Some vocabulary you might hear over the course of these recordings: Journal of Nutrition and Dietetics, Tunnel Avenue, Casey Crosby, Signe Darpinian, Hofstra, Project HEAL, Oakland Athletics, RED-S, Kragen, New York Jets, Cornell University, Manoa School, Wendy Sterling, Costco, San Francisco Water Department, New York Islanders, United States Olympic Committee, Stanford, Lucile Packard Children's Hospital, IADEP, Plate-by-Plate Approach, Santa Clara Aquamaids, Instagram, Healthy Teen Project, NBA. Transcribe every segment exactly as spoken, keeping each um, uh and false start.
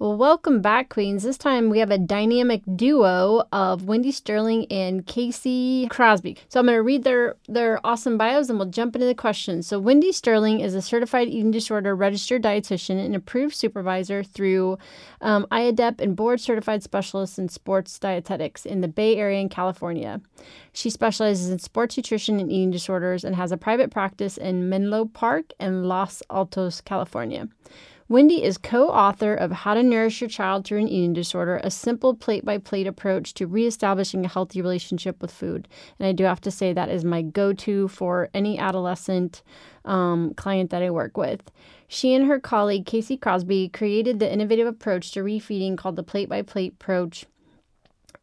Well, welcome back, queens. This time we have a dynamic duo of Wendy Sterling and Casey Crosby. So I'm going to read their, their awesome bios and we'll jump into the questions. So Wendy Sterling is a certified eating disorder registered dietitian and approved supervisor through um, I A D E P and board certified specialist in sports dietetics in the Bay Area in California. She specializes in sports nutrition and eating disorders and has a private practice in Menlo Park and Los Altos, California. Wendy is co-author of How to Nourish Your Child Through an Eating Disorder, a simple plate-by-plate approach to reestablishing a healthy relationship with food. And I do have to say that is my go-to for any adolescent um, client that I work with. She and her colleague, Casey Crosby, created the innovative approach to refeeding called the Plate-by-Plate Approach,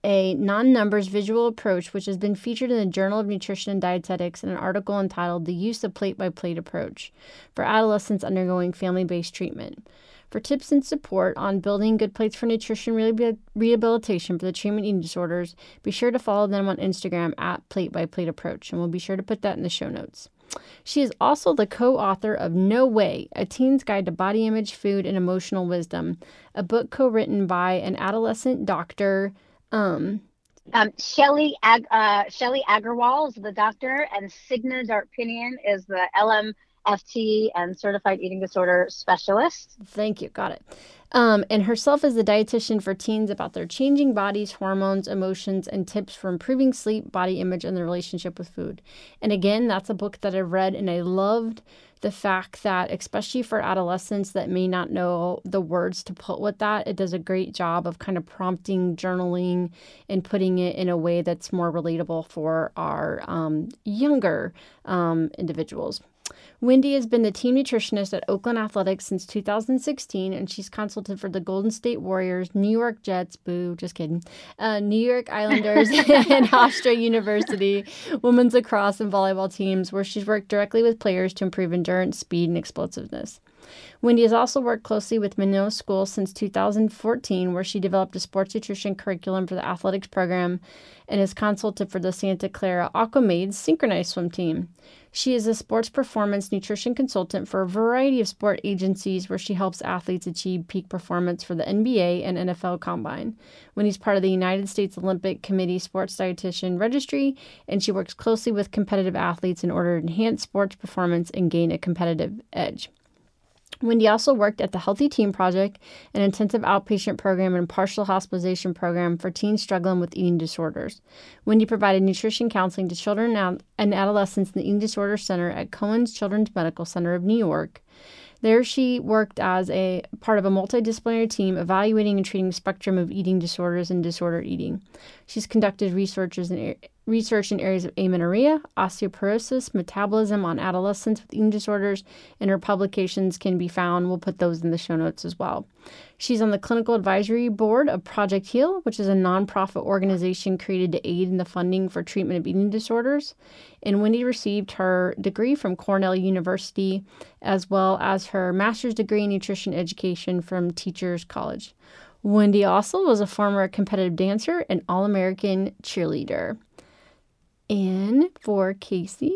a non-numbers visual approach which has been featured in the Journal of Nutrition and Dietetics in an article entitled The Use of Plate-by-Plate Approach for Adolescents Undergoing Family-Based Treatment. For tips and support on building good plates for nutrition re- rehabilitation for the treatment eating disorders, be sure to follow them on Instagram at Plate-by-Plate Approach, and we'll be sure to put that in the show notes. She is also the co-author of No Way, A Teen's Guide to Body Image, Food, and Emotional Wisdom, a book co-written by an adolescent doctor, Um, um, Shelly Ag- uh, Shelly Agarwal is the doctor, and Signe Darpinian is the L M F T and Certified Eating Disorder Specialist. Thank you. Got it. Um, and herself is the dietitian for teens about their changing bodies, hormones, emotions, and tips for improving sleep, body image, and their relationship with food. And again, that's a book that I've read and I loved the fact that, especially for adolescents that may not know the words to put with that, it does a great job of kind of prompting, journaling, and putting it in a way that's more relatable for our um, younger um, individuals. Wendy has been the team nutritionist at Oakland Athletics since two thousand sixteen, and she's consulted for the Golden State Warriors, New York Jets, boo, just kidding, uh, New York Islanders, and Hofstra University women's lacrosse and volleyball teams, where she's worked directly with players to improve endurance, speed, and explosiveness. Wendy has also worked closely with Manoa School since two thousand fourteen, where she developed a sports nutrition curriculum for the athletics program and is consulted for the Santa Clara Aquamaids synchronized swim team. She is a sports performance nutrition consultant for a variety of sport agencies where she helps athletes achieve peak performance for the N B A and N F L combine. Wendy's part of the United States Olympic Committee Sports Dietitian Registry, and she works closely with competitive athletes in order to enhance sports performance and gain a competitive edge. Wendy also worked at the Healthy Teen Project, an intensive outpatient program and partial hospitalization program for teens struggling with eating disorders. Wendy provided nutrition counseling to children and adolescents in the Eating Disorder Center at Cohen's Children's Medical Center of New York. There she worked as a part of a multidisciplinary team evaluating and treating spectrum of eating disorders and disorder eating. She's conducted researches in, research in areas of amenorrhea, osteoporosis, metabolism on adolescents with eating disorders, and her publications can be found. We'll put those in the show notes as well. She's on the clinical advisory board of Project HEAL, which is a nonprofit organization created to aid in the funding for treatment of eating disorders. And Wendy received her degree from Cornell University, as well as her master's degree in nutrition education from Teachers College. Wendy also was a former competitive dancer and All-American cheerleader. And for Casey,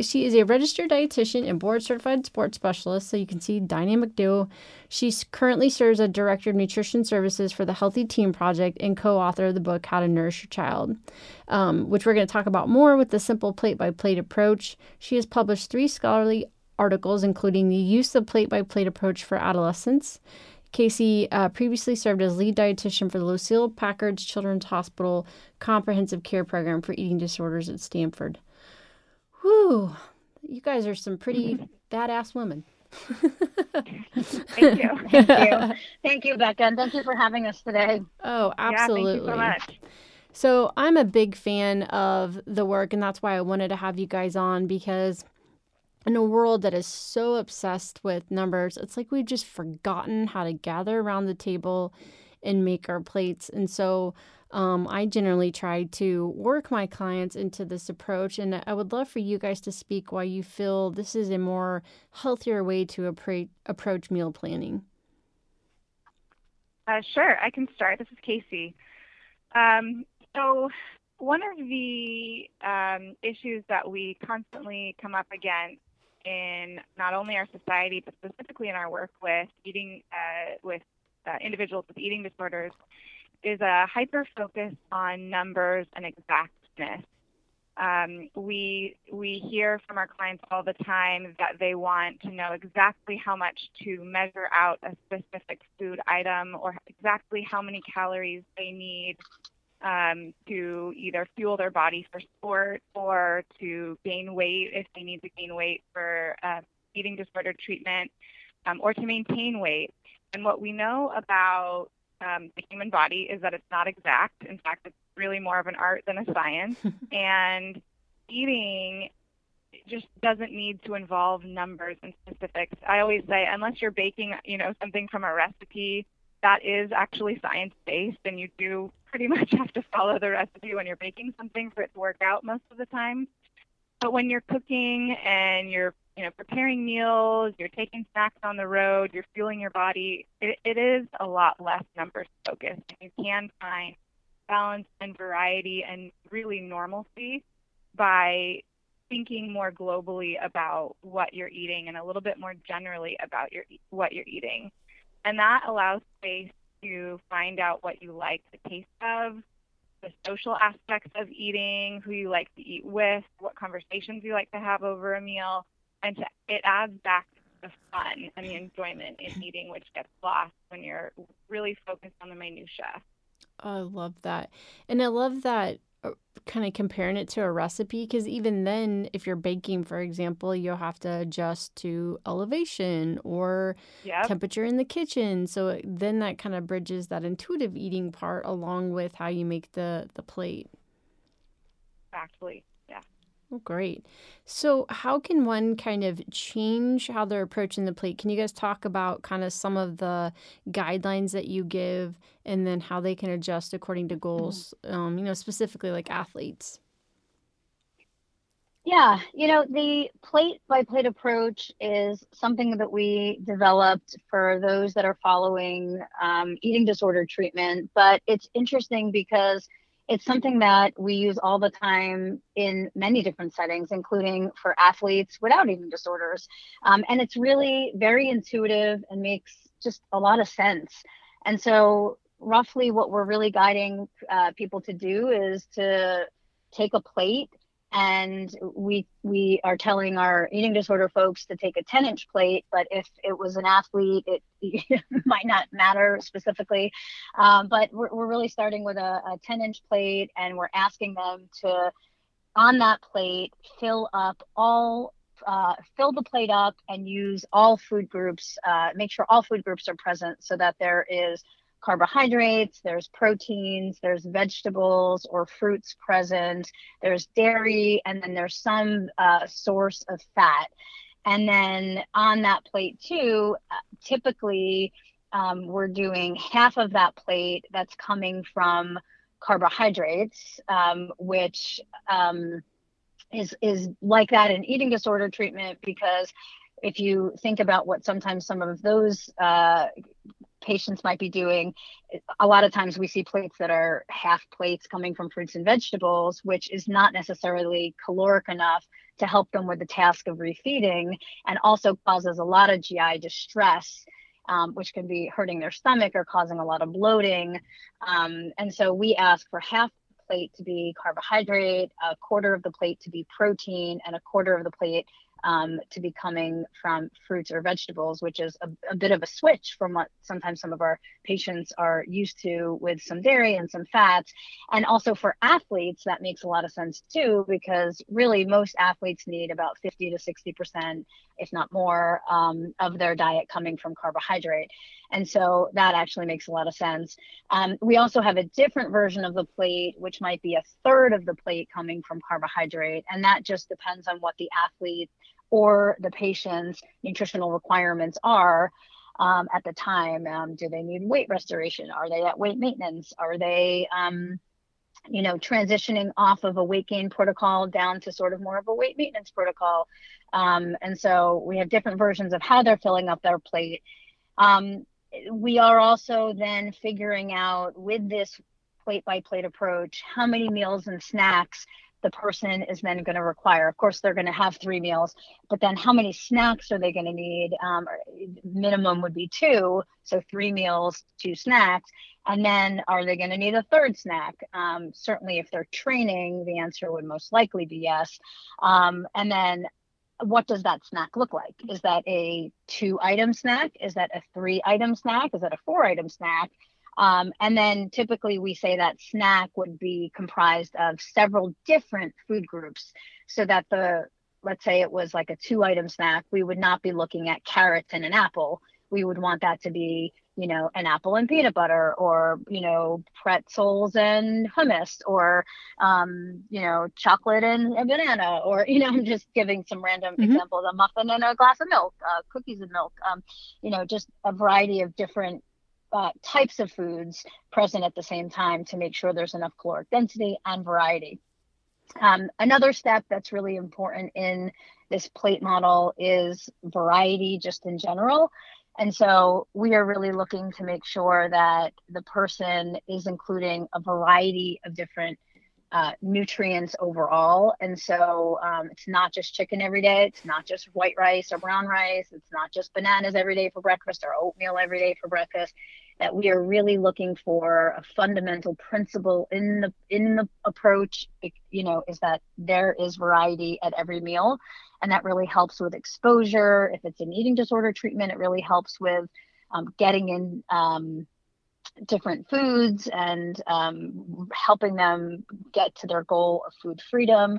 she is a registered dietitian and board-certified sports specialist, so you can see dynamic duo. She currently serves as Director of Nutrition Services for the Healthy Teen Project and co-author of the book How to Nourish Your Child, um, which we're going to talk about more with the simple plate-by-plate approach. She has published three scholarly articles, including The Use of Plate-by-Plate Approach for Adolescents. Casey uh, previously served as lead dietitian for the Lucile Packard Children's Hospital Comprehensive Care Program for Eating Disorders at Stanford. Whew. you guys are some pretty badass women. Thank you. Thank you. Thank you, Becca. And thank you for having us today. Oh, absolutely. Yeah, thank you so much. So I'm a big fan of the work, and that's why I wanted to have you guys on, because in a world that is so obsessed with numbers, it's like we've just forgotten how to gather around the table and make our plates. And so um, I generally try to work my clients into this approach, and I would love for you guys to speak why you feel this is a more healthier way to appra- approach meal planning. Uh, sure, I can start. This is Casey. Um, so one of the um, issues that we constantly come up against in not only our society, but specifically in our work with eating uh, with Uh, individuals with eating disorders is a hyper focus on numbers and exactness. Um, we we hear from our clients all the time that they want to know exactly how much to measure out a specific food item, or exactly how many calories they need um, to either fuel their body for sport or to gain weight if they need to gain weight for uh, eating disorder treatment, um, or to maintain weight. And what we know about um, the human body is that it's not exact. In fact, it's really more of an art than a science. And eating just doesn't need to involve numbers and specifics. I always say, unless you're baking, you know, something from a recipe that is actually science-based, and you do pretty much have to follow the recipe when you're baking something for it to work out most of the time. But when you're cooking and you're you know, preparing meals, you're taking snacks on the road, you're fueling your body, it, it is a lot less numbers focused. You can find balance and variety and really normalcy by thinking more globally about what you're eating and a little bit more generally about your what you're eating. And that allows space to find out what you like the taste of, the social aspects of eating, who you like to eat with, what conversations you like to have over a meal. And to, it adds back the fun and the enjoyment in eating, which gets lost when you're really focused on the minutia. I love that. And I love that uh, kind of comparing it to a recipe, because even then, if you're baking, for example, you'll have to adjust to elevation or yep. temperature in the kitchen. So it, then that kind of bridges that intuitive eating part along with how you make the, the plate. Exactly. Oh, great. So how can one kind of change how they're approaching the plate? Can you guys talk about kind of some of the guidelines that you give and then how they can adjust according to goals, um, you know, specifically like athletes? Yeah, you know, the plate-by-plate approach is something that we developed for those that are following um, eating disorder treatment, but it's interesting because it's something that we use all the time in many different settings, including for athletes without eating disorders. Um, and it's really very intuitive and makes just a lot of sense. And so roughly what we're really guiding uh, people to do is to take a plate, and we we are telling our eating disorder folks to take a ten inch plate, but if it was an athlete, it, it might not matter specifically. Um, but we're, we're really starting with a, a ten inch plate, and we're asking them to, on that plate, fill up all, uh, fill the plate up and use all food groups, uh, make sure all food groups are present so that there is carbohydrates, there's proteins, there's vegetables or fruits present, there's dairy, and then there's some uh, source of fat. And then on that plate too, typically um, we're doing half of that plate that's coming from carbohydrates, um, which um, is is like that in eating disorder treatment, because if you think about what sometimes some of those uh, patients might be doing, a lot of times we see plates that are half plates coming from fruits and vegetables, which is not necessarily caloric enough to help them with the task of refeeding, and also causes a lot of G I distress, um, which can be hurting their stomach or causing a lot of bloating. Um, and so we ask for half the plate to be carbohydrate, a quarter of the plate to be protein, and a quarter of the plate um, to be coming from fruits or vegetables, which is a, a bit of a switch from what sometimes some of our patients are used to with some dairy and some fats. And also for athletes, that makes a lot of sense too, because really most athletes need about fifty to sixty percent, if not more, um, of their diet coming from carbohydrate. And so that actually makes a lot of sense. Um, we also have a different version of the plate, which might be a third of the plate coming from carbohydrate. And that just depends on what the athlete or the patient's nutritional requirements are um, at the time. Um, do they need weight restoration? Are they at weight maintenance? Are they, um, you know, transitioning off of a weight gain protocol down to sort of more of a weight maintenance protocol? Um, and so we have different versions of how they're filling up their plate. Um, we are also then figuring out with this plate-by-plate approach, how many meals and snacks the person is then going to require. Of course, they're going to have three meals, but then how many snacks are they going to need? Um, minimum would be two, so three meals, two snacks. And then are they going to need a third snack? Um, certainly if they're training, the answer would most likely be yes. Um, and then what does that snack look like? Is that a two item snack? Is that a three item snack? Is that a four item snack? Um, and then typically we say that snack would be comprised of several different food groups, so that the, let's say it was like a two item snack, we would not be looking at carrots and an apple. We would want that to be, you know, an apple and peanut butter, or, you know, pretzels and hummus, or, um, you know, chocolate and a banana, or, you know, I'm just giving some random mm-hmm. examples, a muffin and a glass of milk, uh, cookies and milk, um, you know, just a variety of different Uh, types of foods present at the same time to make sure there's enough caloric density and variety. Um, another step that's really important in this plate model is variety just in general. And so we are really looking to make sure that the person is including a variety of different Uh, nutrients overall. And so um, it's not just chicken every day. It's not just white rice or brown rice. It's not just bananas every day for breakfast or oatmeal every day for breakfast. That we are really looking for a fundamental principle in the in the approach, you know, is that there is variety at every meal. And that really helps with exposure. If it's an eating disorder treatment, it really helps with um, getting in um, different foods and um, helping them get to their goal of food freedom.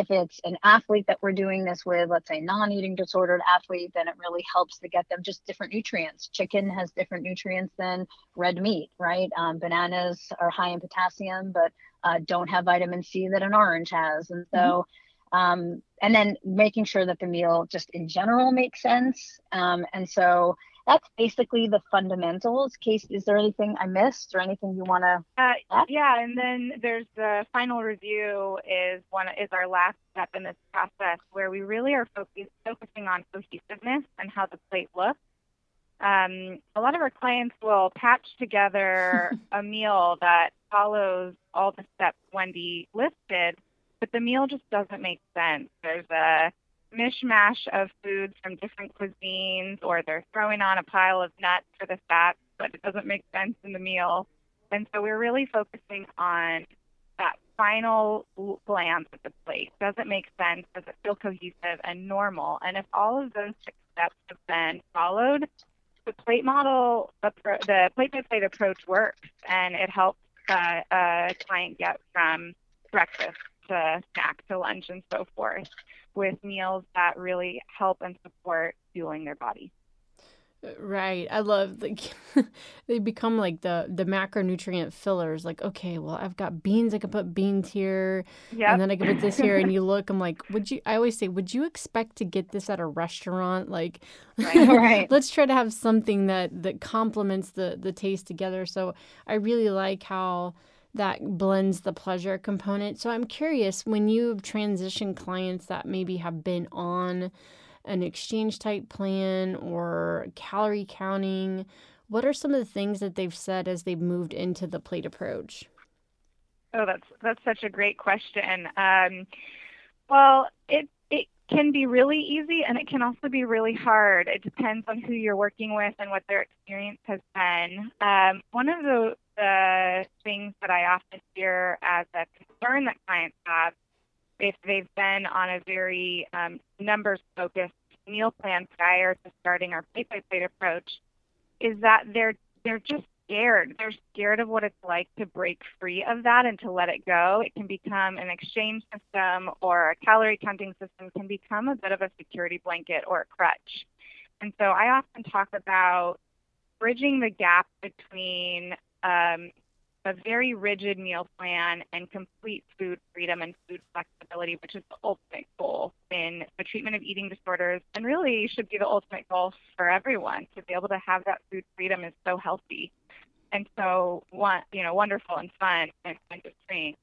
If it's an athlete that we're doing this with, let's say non-eating disordered athlete, then it really helps to get them just different nutrients. Chicken has different nutrients than red meat, right? Um, bananas are high in potassium, but uh, don't have vitamin C that an orange has. And so, mm-hmm. um, and then making sure that the meal just in general makes sense. Um, and so that's basically the fundamentals. Casey, is there anything I missed or anything you want to uh, add? Yeah, and then there's the final review is one is our last step in this process, where we really are focused, focusing on cohesiveness and how the plate looks. Um, a lot of our clients will patch together a meal that follows all the steps Wendy listed, but the meal just doesn't make sense. There's a mishmash of foods from different cuisines, or they're throwing on a pile of nuts for the fats, but it doesn't make sense in the meal. And so we're really focusing on that final glance at the plate. Does it make sense? Does it feel cohesive and normal? And if all of those six steps have been followed, the plate model, the plate-by-plate approach works, and it helps uh, a client get from breakfast to snack to lunch and so forth, with meals that really help and support fueling their body. Right. I love, like, they become like the, the macronutrient fillers. Like, okay, well, I've got beans. I can put beans here. Yep. And then I can put this here. And you look, I'm like, would you, I always say, would you expect to get this at a restaurant? Like, right, right. Let's try to have something that, that complements the, the taste together. So I really like how that blends the pleasure component. So I'm curious, when you transition clients that maybe have been on an exchange type plan or calorie counting, what are some of the things that they've said as they've moved into the plate approach? Oh, that's that's such a great question. Um, well, it it can be really easy, and it can also be really hard. It depends on who you're working with and what their experience has been. Um, one of the The things that I often hear as a concern that clients have if they've been on a very um, numbers-focused meal plan prior to starting our plate-by-plate approach, is that they're they're just scared. They're scared of what it's like to break free of that and to let it go. It can become an exchange system, or a calorie counting system can become a bit of a security blanket or a crutch. And so I often talk about bridging the gap between um, a very rigid meal plan and complete food freedom and food flexibility, which is the ultimate goal in the treatment of eating disorders, and really should be the ultimate goal for everyone. To be able to have that food freedom is so healthy and so, you know, wonderful and fun and interesting.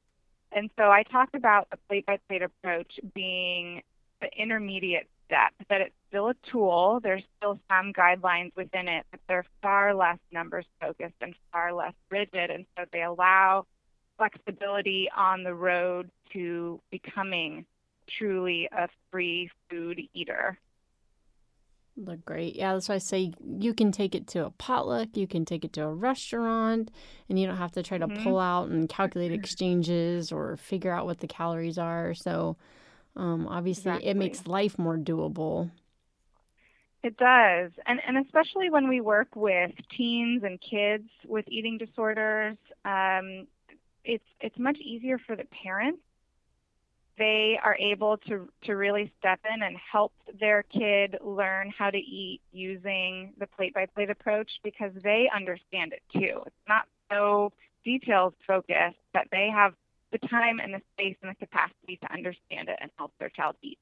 And so I talk about the plate-by-plate approach being the intermediate step, that it's still a tool. There's still some guidelines within it, but they're far less numbers focused and far less rigid. And so they allow flexibility on the road to becoming truly a free food eater. Look great. Yeah, that's why I say you can take it to a potluck, you can take it to a restaurant, and you don't have to try to mm-hmm. pull out and calculate exchanges or figure out what the calories are. So Um, obviously, exactly. It makes life more doable. It does. And and especially when we work with teens and kids with eating disorders, um, it's it's much easier for the parents. They are able to, to really step in and help their kid learn how to eat using the plate-by-plate approach, because they understand it too. It's not so details-focused, that they have the time and the space and the capacity to understand it and help their child eat.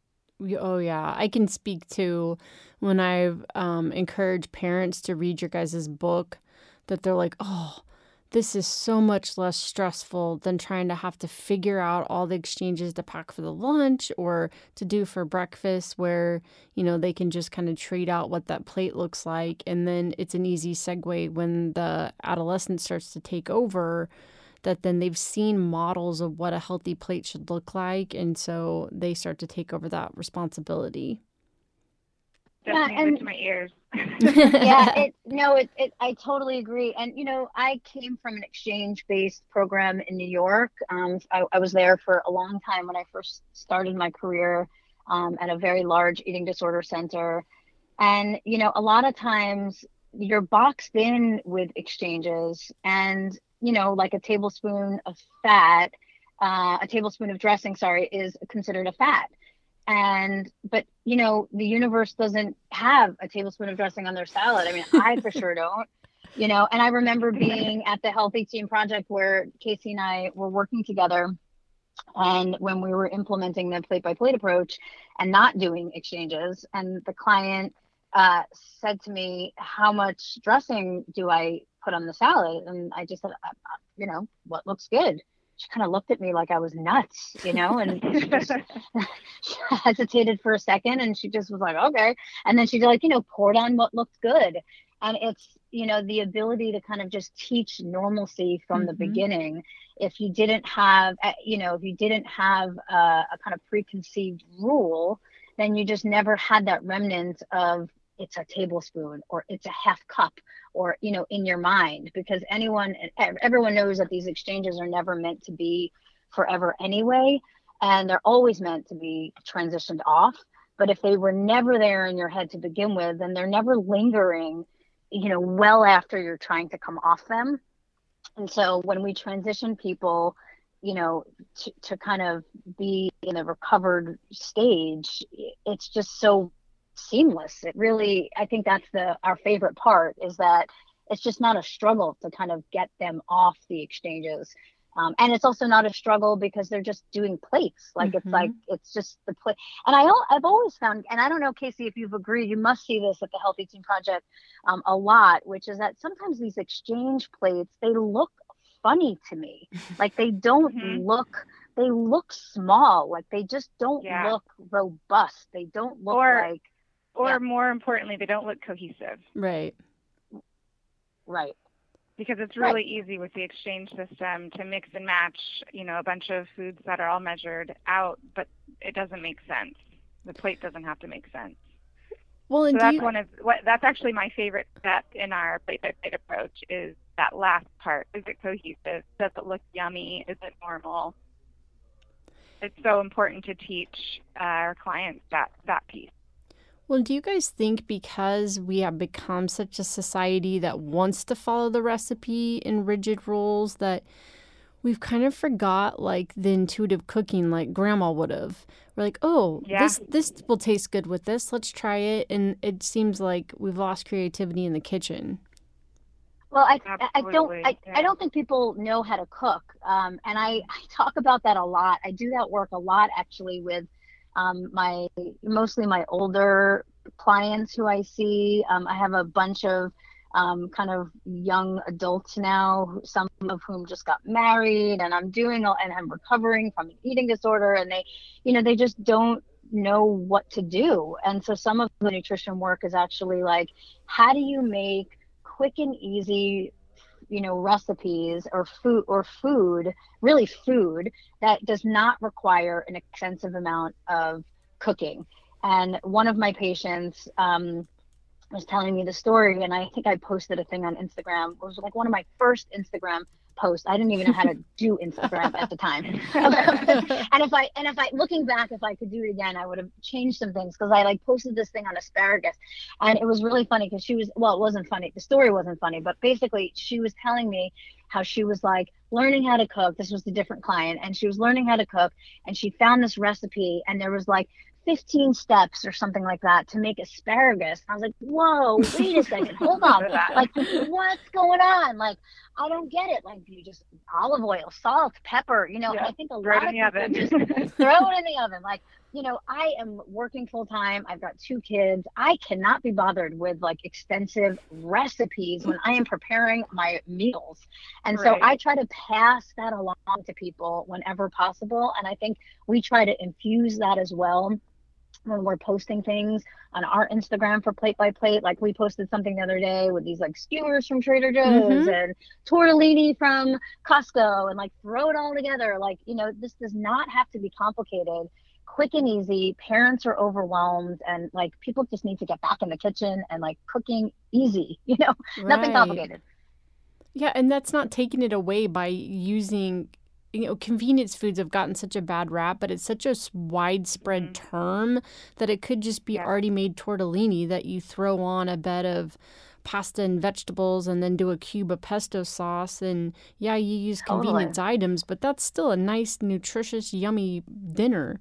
Oh, yeah. I can speak to when I've um, encouraged parents to read your guys' book, that they're like, oh, this is so much less stressful than trying to have to figure out all the exchanges to pack for the lunch or to do for breakfast, where, you know, they can just kind of trade out what that plate looks like. And then it's an easy segue when the adolescent starts to take over, that then they've seen models of what a healthy plate should look like, and so they start to take over that responsibility. Definitely, yeah, and my ears. yeah, it, no, it, it, I totally agree. And, you know, I came from an exchange-based program in New York. Um, I, I was there for a long time when I first started my career um, at a very large eating disorder center. And, you know, a lot of times you're boxed in with exchanges, and you know, like a tablespoon of fat, uh, a tablespoon of dressing, sorry, is considered a fat. And, but, you know, the universe doesn't have a tablespoon of dressing on their salad. I mean, I for sure don't, you know, and I remember being at the Healthy Teen Project where Casey and I were working together, and when we were implementing the plate-by-plate approach and not doing exchanges, and the client uh, said to me, how much dressing do I put on the salad? And I just said, you know, what looks good. She kind of looked at me like I was nuts, you know, and she, just, she hesitated for a second, and she just was like, okay. And then she did, like, you know, poured on what looked good. And it's, you know, the ability to kind of just teach normalcy from mm-hmm. the beginning. If you didn't have, you know, if you didn't have a, a kind of preconceived rule, then you just never had that remnant of, it's a tablespoon or it's a half cup, or, you know, in your mind, because anyone, everyone knows that these exchanges are never meant to be forever anyway. And they're always meant to be transitioned off. But if they were never there in your head to begin with, then they're never lingering, you know, well after you're trying to come off them. And so when we transition people, you know, to, to kind of be in the recovered stage, it's just so seamless. It really, I think that's the our favorite part, is that it's just not a struggle to kind of get them off the exchanges, um, and it's also not a struggle because they're just doing plates. Like mm-hmm. it's like it's just the plate. And I I've always found, and I don't know, Casey, if you've agreed, you must see this at the Healthy Teen Project um, a lot, which is that sometimes these exchange plates, they look funny to me. Like they don't mm-hmm. look. They look small. Like they just don't yeah. look robust. They don't look or, like. Or yeah. more importantly, they don't look cohesive. Right. Right. Because it's really right. easy with the exchange system to mix and match, you know, a bunch of foods that are all measured out, but it doesn't make sense. The plate doesn't have to make sense. Well, and so that's you... one of what that's actually my favorite step in our plate-by-plate approach, is that last part. Is it cohesive? Does it look yummy? Is it normal? it's so important to teach uh, our clients that, that piece. Well, do you guys think because we have become such a society that wants to follow the recipe and rigid rules that we've kind of forgot like the intuitive cooking like grandma would have? We're like, oh, yeah. this this will taste good with this. Let's try it. And it seems like we've lost creativity in the kitchen. Well, I Absolutely. I don't I, yeah. I don't think people know how to cook, um, and I, I talk about that a lot. I do that work a lot, actually, with um, my mostly my older clients who I see. Um, I have a bunch of um, kind of young adults now, some of whom just got married, and I'm doing and I'm recovering from an eating disorder, and they, you know, they just don't know what to do. And so some of the nutrition work is actually like, how do you make quick and easy, you know, recipes or food or food, really food that does not require an extensive amount of cooking. And one of my patients um, was telling me the story, and I think I posted a thing on Instagram. It was like one of my first Instagram posts. I didn't even know how to do Instagram at the time. and if I and if I looking back, if I could do it again, I would have changed some things, because I like posted this thing on asparagus, and it was really funny because she was well, it wasn't funny. The story wasn't funny, but basically she was telling me how she was like learning how to cook. This was the different client, and she was learning how to cook, and she found this recipe, and there was like fifteen steps or something like that to make asparagus. I was like, whoa, wait a second, hold on. Like, what's going on? Like, I don't get it. Like, you just olive oil, salt, pepper, you know, yeah, I think a lot of people just throw it in the oven. Like, you know, I am working full time. I've got two kids. I cannot be bothered with like extensive recipes when I am preparing my meals. And right. so I try to pass that along to people whenever possible. And I think we try to infuse that as well when we're posting things on our Instagram for Plate by Plate. Like we posted something the other day with these like skewers from Trader Joe's mm-hmm. and tortellini from Costco, and like throw it all together. Like, you know, this does not have to be complicated. Quick and easy. Parents are overwhelmed, and like people just need to get back in the kitchen and like cooking easy, you know, right. nothing complicated. Yeah. And that's not taking it away by using, you know, convenience foods have gotten such a bad rap, but it's such a widespread mm-hmm. term that it could just be yeah. already made tortellini that you throw on a bed of pasta and vegetables and then do a cube of pesto sauce. And yeah, you use totally. convenience items, but that's still a nice, nutritious, yummy dinner.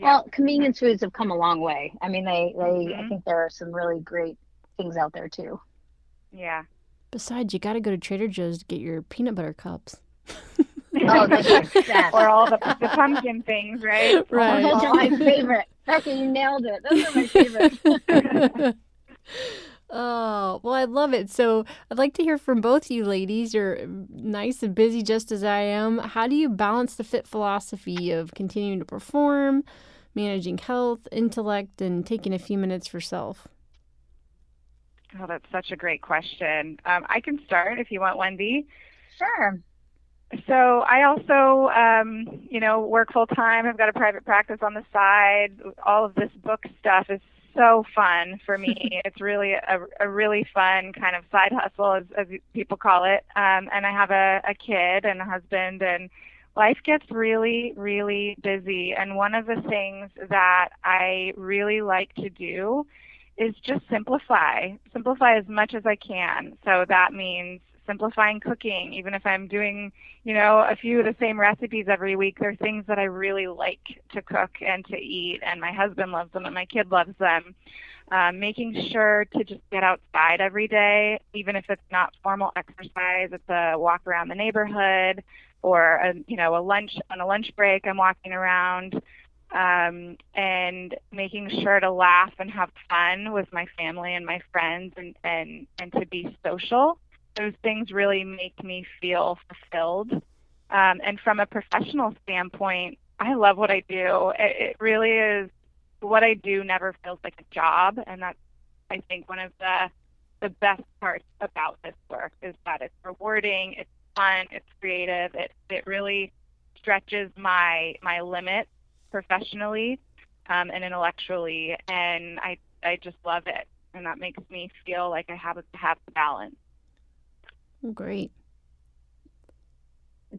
Well, yeah. convenience foods have come a long way. I mean, they, they mm-hmm. I think there are some really great things out there, too. Yeah. Besides, you got to go to Trader Joe's to get your peanut butter cups. Oh, that's exactly. Or all the, the pumpkin things, right? Right. Oh, those are my favorite. Becca, you nailed it. Those are my favorite. Oh, well, I love it. So I'd like to hear from both you ladies. You're nice and busy just as I am. How do you balance the FIT philosophy of continuing to perform, managing health, intellect, and taking a few minutes for self? Oh, that's such a great question. Um, I can start if you want, Wendy. Sure. So I also, um, you know, work full time. I've got a private practice on the side. All of this book stuff is so fun for me. It's really a, a really fun kind of side hustle, as, as people call it. Um, and I have a, a kid and a husband, and life gets really, really busy. And one of the things that I really like to do is just simplify, simplify as much as I can. So that means simplifying cooking. Even if I'm doing, you know, a few of the same recipes every week, there are things that I really like to cook and to eat, and my husband loves them and my kid loves them. Um, making sure to just get outside every day, even if it's not formal exercise, it's a walk around the neighborhood, or a, you know, a lunch on a lunch break, I'm walking around, um, and making sure to laugh and have fun with my family and my friends, and, and, and to be social. Those things really make me feel fulfilled. Um, and from a professional standpoint, I love what I do. It, it really is, what I do never feels like a job. And that's, I think, one of the the best parts about this work, is that it's rewarding, it's fun, it's creative. It it really stretches my my limits professionally um, and intellectually. And I, I just love it. And that makes me feel like I have to have the balance. Great.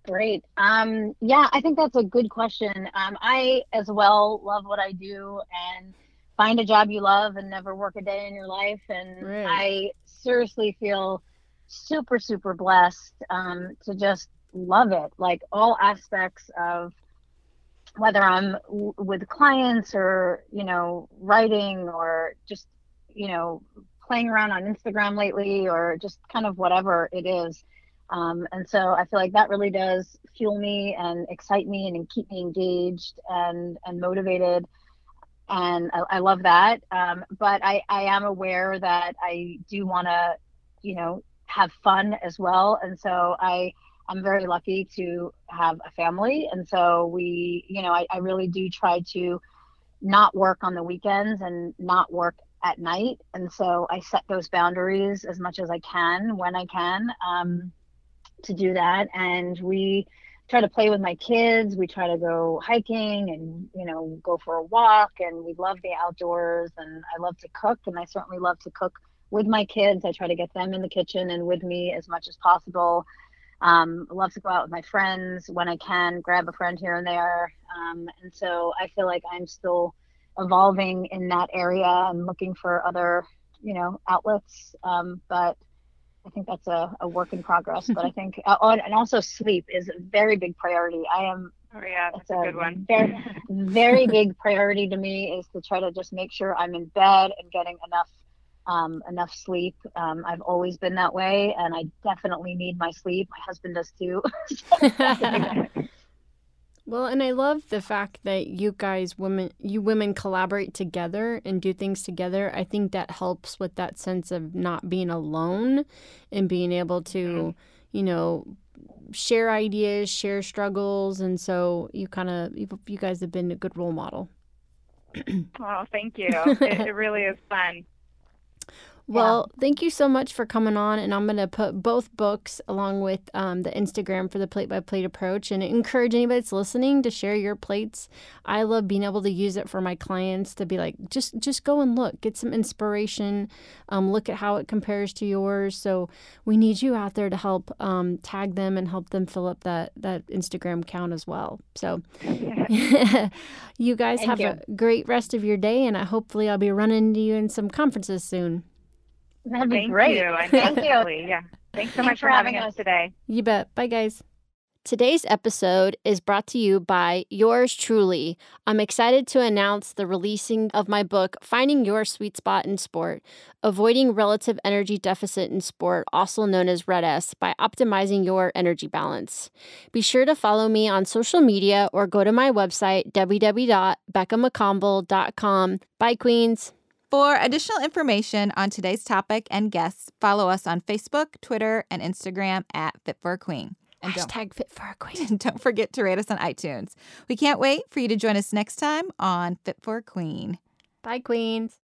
Great. Um, yeah, I think that's a good question. Um, I as well love what I do, and find a job you love and never work a day in your life. And right. I seriously feel super, super blessed um, to just love it. Like all aspects of whether I'm w- with clients or, you know, writing or just, you know, playing around on Instagram lately or just kind of whatever it is. Um, and so I feel like that really does fuel me and excite me and, and keep me engaged and, and motivated. And I, I love that. Um, but I, I am aware that I do want to, you know, have fun as well. And so I, I'm very lucky to have a family. And so we, you know, I, I really do try to not work on the weekends and not work at night. And so I set those boundaries as much as I can when I can. Um, to do that. And we try to play with my kids. We try to go hiking and, you know, go for a walk, and we love the outdoors, and I love to cook, and I certainly love to cook with my kids. I try to get them in the kitchen and with me as much as possible. Um, I love to go out with my friends when I can, grab a friend here and there. Um, and so I feel like I'm still evolving in that area and looking for other, you know, outlets. Um, but I think that's a, a work in progress, but I think, uh, and also sleep is a very big priority. I am, oh yeah, that's a, a good one. very, very big priority to me is to try to just make sure I'm in bed and getting enough, um, enough sleep. Um, I've always been that way, and I definitely need my sleep. My husband does too. Well, and I love the fact that you guys, women, you women collaborate together and do things together. I think that helps with that sense of not being alone and being able to, you know, share ideas, share struggles. And so you kind of, you guys have been a good role model. Oh, thank you. It, it really is fun. Well, yeah. Thank you so much for coming on, and I'm going to put both books along with um, the Instagram for the plate-by-plate approach, and encourage anybody that's listening to share your plates. I love being able to use it for my clients to be like, just just go and look, get some inspiration, um, look at how it compares to yours. So we need you out there to help um, tag them and help them fill up that, that Instagram account as well. So you guys Thank have you. a great rest of your day, and I, hopefully I'll be running into you in some conferences soon. That'd be Thank great. You. And thank you. Yeah. Thanks so much Thanks for having, having us today. You bet. Bye, guys. Today's episode is brought to you by yours truly. I'm excited to announce the releasing of my book, Finding Your Sweet Spot in Sport, Avoiding Relative Energy Deficit in Sport, also known as R E D-S, by Optimizing Your Energy Balance. Be sure to follow me on social media or go to my website, w w w dot becca macomble dot com. Bye, Queens. For additional information on today's topic and guests, follow us on Facebook, Twitter, and Instagram at Fit for a Queen. And Hashtag Fit for a Queen. And don't forget to rate us on iTunes. We can't wait for you to join us next time on Fit for a Queen. Bye, Queens.